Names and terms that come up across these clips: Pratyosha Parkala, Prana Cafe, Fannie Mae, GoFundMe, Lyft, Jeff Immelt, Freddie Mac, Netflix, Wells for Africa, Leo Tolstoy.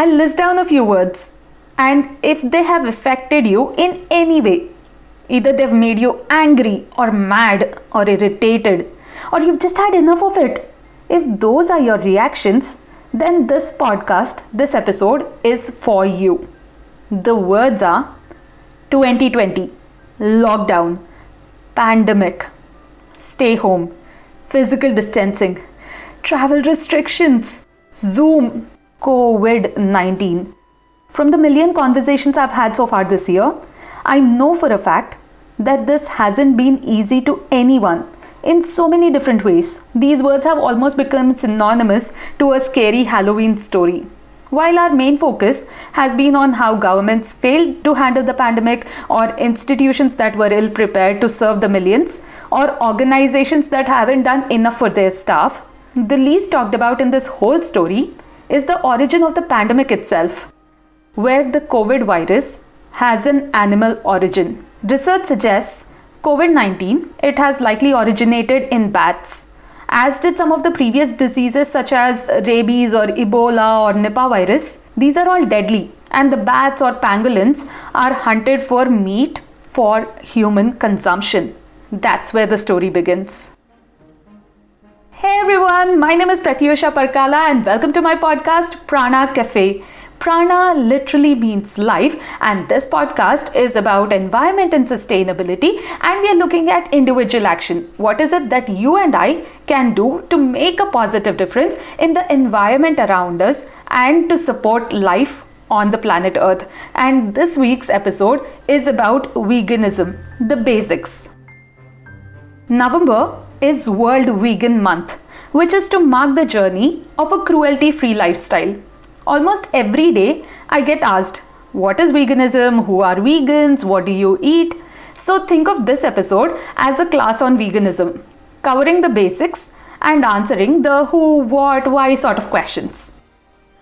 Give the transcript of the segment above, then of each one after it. I'll list down a few words, and if they have affected you in any way, either they've made you angry or mad or irritated, or you've just had enough of it. If those are your reactions, then this podcast, this episode is for you. The words are 2020, lockdown, pandemic, stay home, physical distancing, travel restrictions, Zoom, COVID-19. From the million conversations I've had so far this year, I know for a fact that this hasn't been easy to anyone in so many different ways. These words have almost become synonymous to a scary Halloween story. While our main focus has been on how governments failed to handle the pandemic, or institutions that were ill-prepared to serve the millions, or organizations that haven't done enough for their staff, the least talked about in this whole story is the origin of the pandemic itself, where the COVID virus has an animal origin. Research suggests COVID-19, it has likely originated in bats, as did some of the previous diseases such as rabies or Ebola or Nipah virus. These are all deadly, and the bats or pangolins are hunted for meat for human consumption. That's where the story begins. Hey everyone, my name is Pratyosha Parkala and welcome to my podcast Prana Cafe. Prana literally means life, and this podcast is about environment and sustainability, and we are looking at individual action. What is it that you and I can do to make a positive difference in the environment around us and to support life on the planet Earth? And this week's episode is about veganism, the basics. November is World Vegan Month, which is to mark the journey of a cruelty-free lifestyle. Almost every day I get asked, what is veganism, who are vegans, what do you eat? So think of this episode as a class on veganism, covering the basics and answering the who, what, why sort of questions.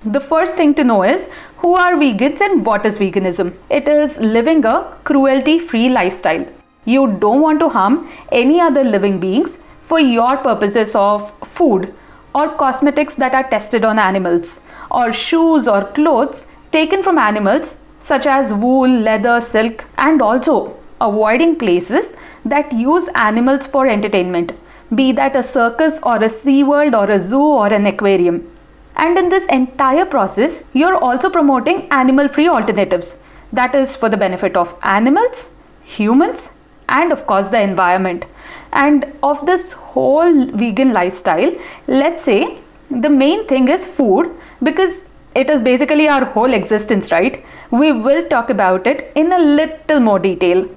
The first thing to know is, who are vegans and what is veganism? It is living a cruelty-free lifestyle. You don't want to harm any other living beings for your purposes of food, or cosmetics that are tested on animals, or shoes or clothes taken from animals such as wool, leather, silk, and also avoiding places that use animals for entertainment, be that a circus or a Sea World or a zoo or an aquarium. And in this entire process, you're also promoting animal-free alternatives, that is for the benefit of animals, humans, and of course the environment. And of this whole vegan lifestyle, let's say the main thing is food, because it is basically our whole existence, right? We will talk about it in a little more detail.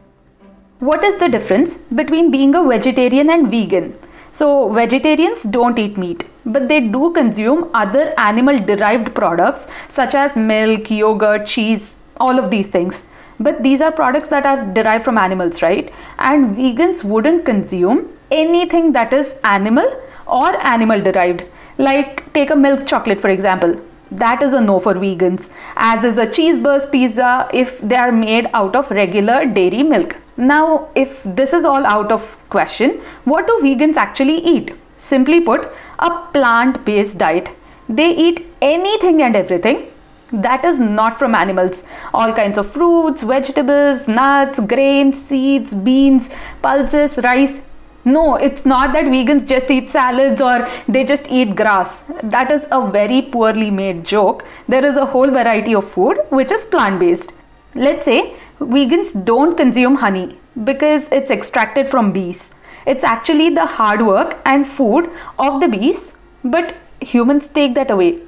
What is the difference between being a vegetarian and vegan? So vegetarians don't eat meat, but they do consume other animal-derived products such as milk, yogurt, cheese, all of these things. But these are products that are derived from animals, right? And vegans wouldn't consume anything that is animal or animal derived. Like take a milk chocolate for example. That is a no for vegans, as is a cheeseburger, pizza, if they are made out of regular dairy milk. Now, if this is all out of question, what do vegans actually eat? Simply put, a plant-based diet. They eat anything and everything that is not from animals. All kinds of fruits, vegetables, nuts, grains, seeds, beans, pulses, rice. No, it's not that vegans just eat salads or they just eat grass. That is a very poorly made joke. There is a whole variety of food which is plant-based. Let's say vegans don't consume honey because it's extracted from bees. It's actually the hard work and food of the bees, but humans take that away.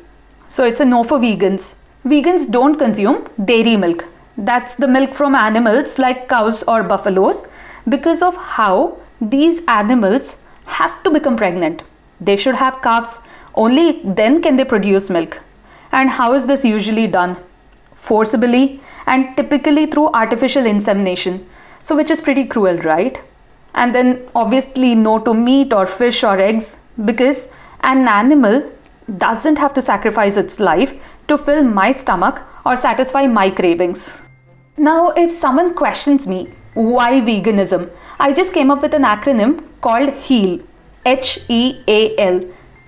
So it's a no for vegans. Vegans don't consume dairy milk, that's the milk from animals like cows or buffaloes, because of how these animals have to become pregnant. They should have calves, only then can they produce milk. And how is this usually done? Forcibly, and typically through artificial insemination, so which is pretty cruel, right? And then obviously no to meat or fish or eggs, because an animal doesn't have to sacrifice its life to fill my stomach or satisfy my cravings. Now, if someone questions me, why veganism? I just came up with an acronym called HEAL, H-E-A-L,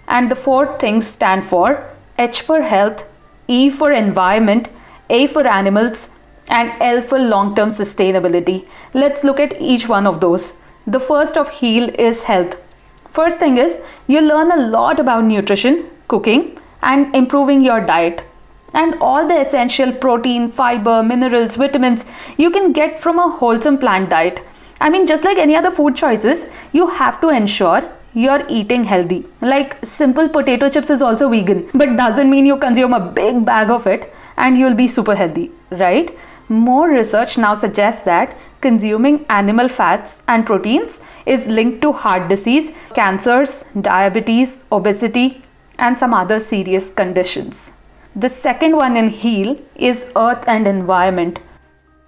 and the four things stand for H for health, E for environment, A for animals, and L for long-term sustainability. Let's look at each one of those. The first of HEAL is health. First thing is, you learn a lot about nutrition, cooking, and improving your diet. And all the essential protein, fiber, minerals, vitamins you can get from a wholesome plant diet. I mean, just like any other food choices, you have to ensure you're eating healthy. Like simple potato chips is also vegan, but doesn't mean you consume a big bag of it and you'll be super healthy, right? More research now suggests that consuming animal fats and proteins is linked to heart disease, cancers, diabetes, obesity, and some other serious conditions. The second one in HEAL is earth and environment.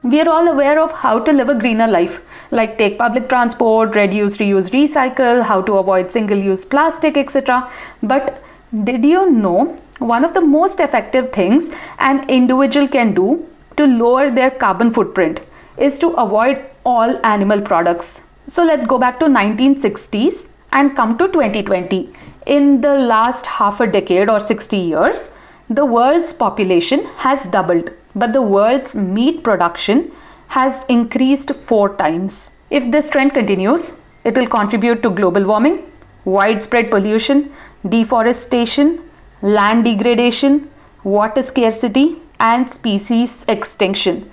We are all aware of how to live a greener life, like take public transport, reduce, reuse, recycle, how to avoid single-use plastic, etc. But did you know one of the most effective things an individual can do to lower their carbon footprint is to avoid all animal products? So let's go back to 1960s and come to 2020. In the last half a decade or 60 years, the world's population has doubled. But the world's meat production has increased 4 times. If this trend continues, it will contribute to global warming, widespread pollution, deforestation, land degradation, water scarcity, and species extinction.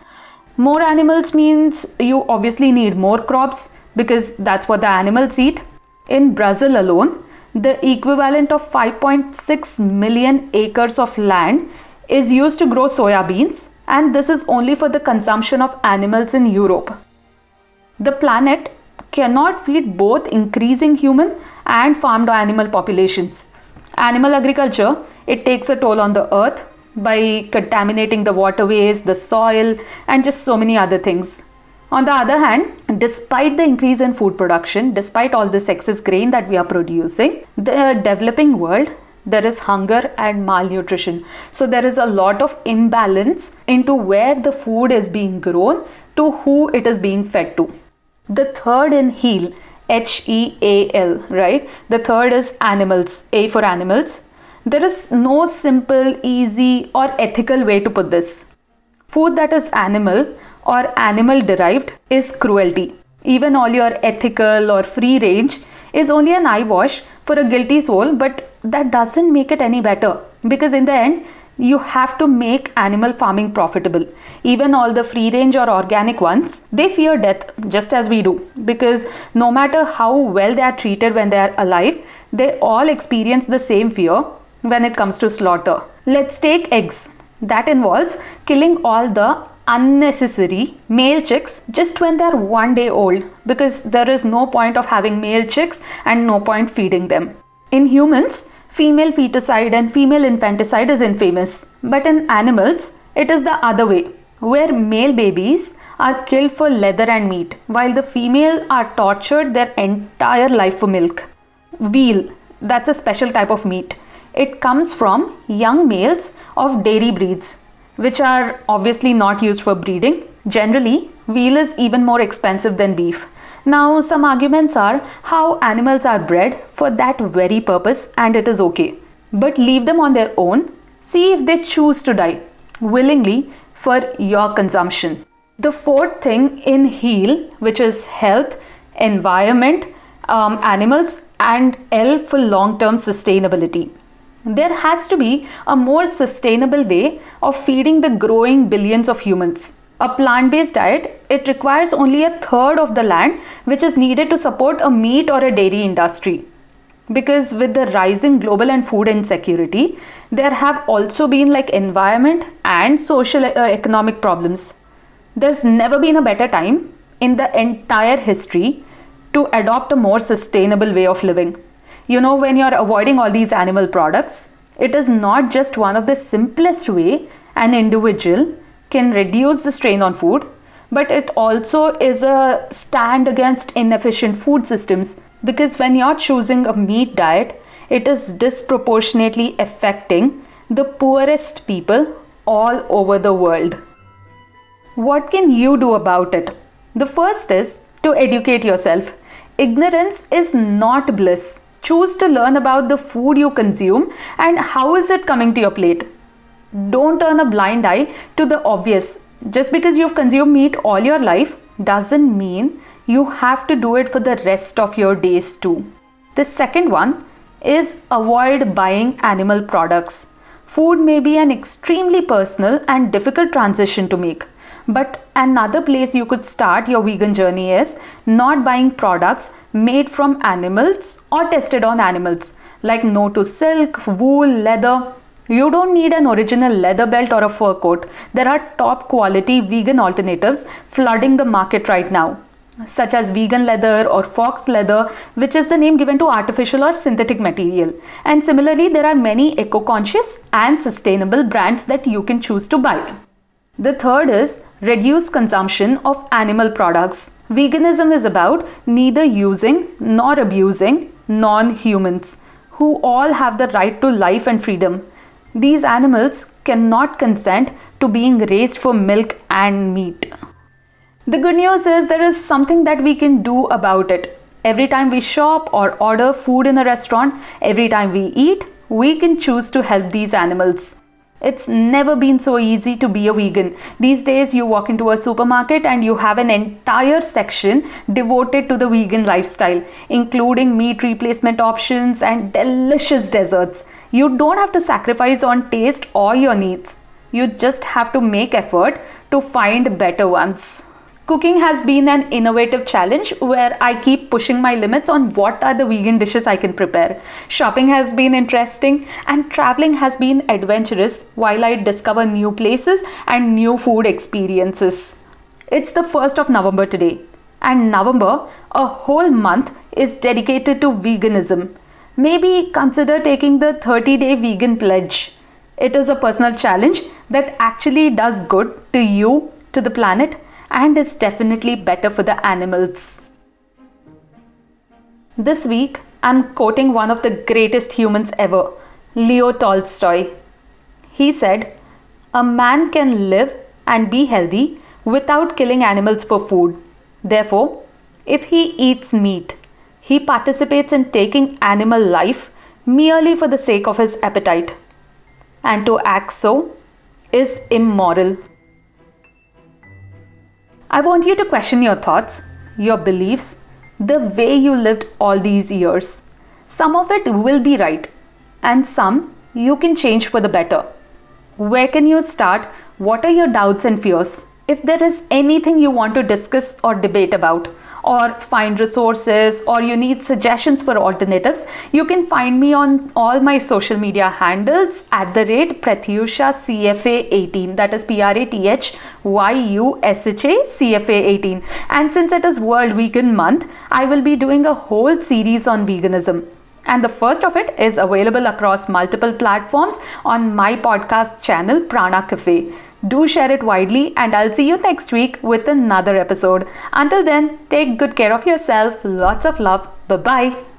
More animals means you obviously need more crops because that's what the animals eat. In Brazil alone, the equivalent of 5.6 million acres of land is used to grow soya beans, and this is only for the consumption of animals in Europe. The planet cannot feed both increasing human and farmed animal populations. Animal agriculture, it takes a toll on the earth by contaminating the waterways, the soil, and just so many other things. On the other hand, despite the increase in food production, despite all this excess grain that we are producing, the developing world, there is hunger and malnutrition. So there is a lot of imbalance into where the food is being grown to who it is being fed to. The third in HEAL, H-E-A-L, right? The third is animals, A for animals. There is no simple, easy, or ethical way to put this. Food that is animal or animal derived is cruelty. Even all your ethical or free range is only an eyewash for a guilty soul, but that doesn't make it any better, because in the end you have to make animal farming profitable. Even all the free range or organic ones, they fear death just as we do, because no matter how well they are treated when they are alive, they all experience the same fear when it comes to slaughter. Let's take eggs. That involves killing all the unnecessary male chicks just when they're 1 day old, because there is no point of having male chicks and no point feeding them. In humans, female feticide and female infanticide is infamous, but in animals, it is the other way, where male babies are killed for leather and meat, while the female are tortured their entire life for milk. Veal, that's a special type of meat. It comes from young males of dairy breeds, which are obviously not used for breeding. Generally, veal is even more expensive than beef. Now, some arguments are how animals are bred for that very purpose and it is okay. But leave them on their own, see if they choose to die willingly for your consumption. The fourth thing in HEAL, which is health, environment, animals, and L for long-term sustainability. There has to be a more sustainable way of feeding the growing billions of humans. A plant-based diet, it requires only 1/3 of the land which is needed to support a meat or a dairy industry. Because with the rising global and food insecurity, there have also been like environment and social economic problems. There's never been a better time in the entire history to adopt a more sustainable way of living. You know, when you're avoiding all these animal products, it is not just one of the simplest way an individual can reduce the strain on food, but it also is a stand against inefficient food systems, because when you're choosing a meat diet, it is disproportionately affecting the poorest people all over the world. What can you do about it? The first is to educate yourself. Ignorance is not bliss. Choose to learn about the food you consume and how is it coming to your plate. Don't turn a blind eye to the obvious. Just because you've consumed meat all your life doesn't mean you have to do it for the rest of your days too. The second one is avoid buying animal products. Food may be an extremely personal and difficult transition to make, but another place you could start your vegan journey is not buying products made from animals or tested on animals, like no to silk, wool, leather. You don't need an original leather belt or a fur coat. There are top quality vegan alternatives flooding the market right now, such as vegan leather or fox leather, which is the name given to artificial or synthetic material. And similarly, there are many eco-conscious and sustainable brands that you can choose to buy. The third is reduce consumption of animal products. Veganism is about neither using nor abusing non-humans, who all have the right to life and freedom. These animals cannot consent to being raised for milk and meat. The good news is there is something that we can do about it. Every time we shop or order food in a restaurant, every time we eat, we can choose to help these animals. It's never been so easy to be a vegan. These days, you walk into a supermarket and you have an entire section devoted to the vegan lifestyle, including meat replacement options and delicious desserts. You don't have to sacrifice on taste or your needs. You just have to make effort to find better ones. Cooking has been an innovative challenge where I keep pushing my limits on what are the vegan dishes I can prepare. Shopping has been interesting and traveling has been adventurous while I discover new places and new food experiences. It's the 1st of November today, and November, a whole month, is dedicated to veganism. Maybe consider taking the 30-day vegan pledge. It is a personal challenge that actually does good to you, to the planet, and is definitely better for the animals. This week, I'm quoting one of the greatest humans ever, Leo Tolstoy. He said, "A man can live and be healthy without killing animals for food. Therefore, if he eats meat, he participates in taking animal life merely for the sake of his appetite. And to act so is immoral." I want you to question your thoughts, your beliefs, the way you lived all these years. Some of it will be right, and some you can change for the better. Where can you start? What are your doubts and fears? If there is anything you want to discuss or debate about, or find resources, or you need suggestions for alternatives, you can find me on all my social media handles @ PrathyushaCFA18, that is PrathyushaCFA18. And since it is World Vegan Month, I will be doing a whole series on veganism. And the first of it is available across multiple platforms on my podcast channel, Prana Cafe. Do share it widely, and I'll see you next week with another episode. Until then, take good care of yourself. Lots of love. Bye-bye.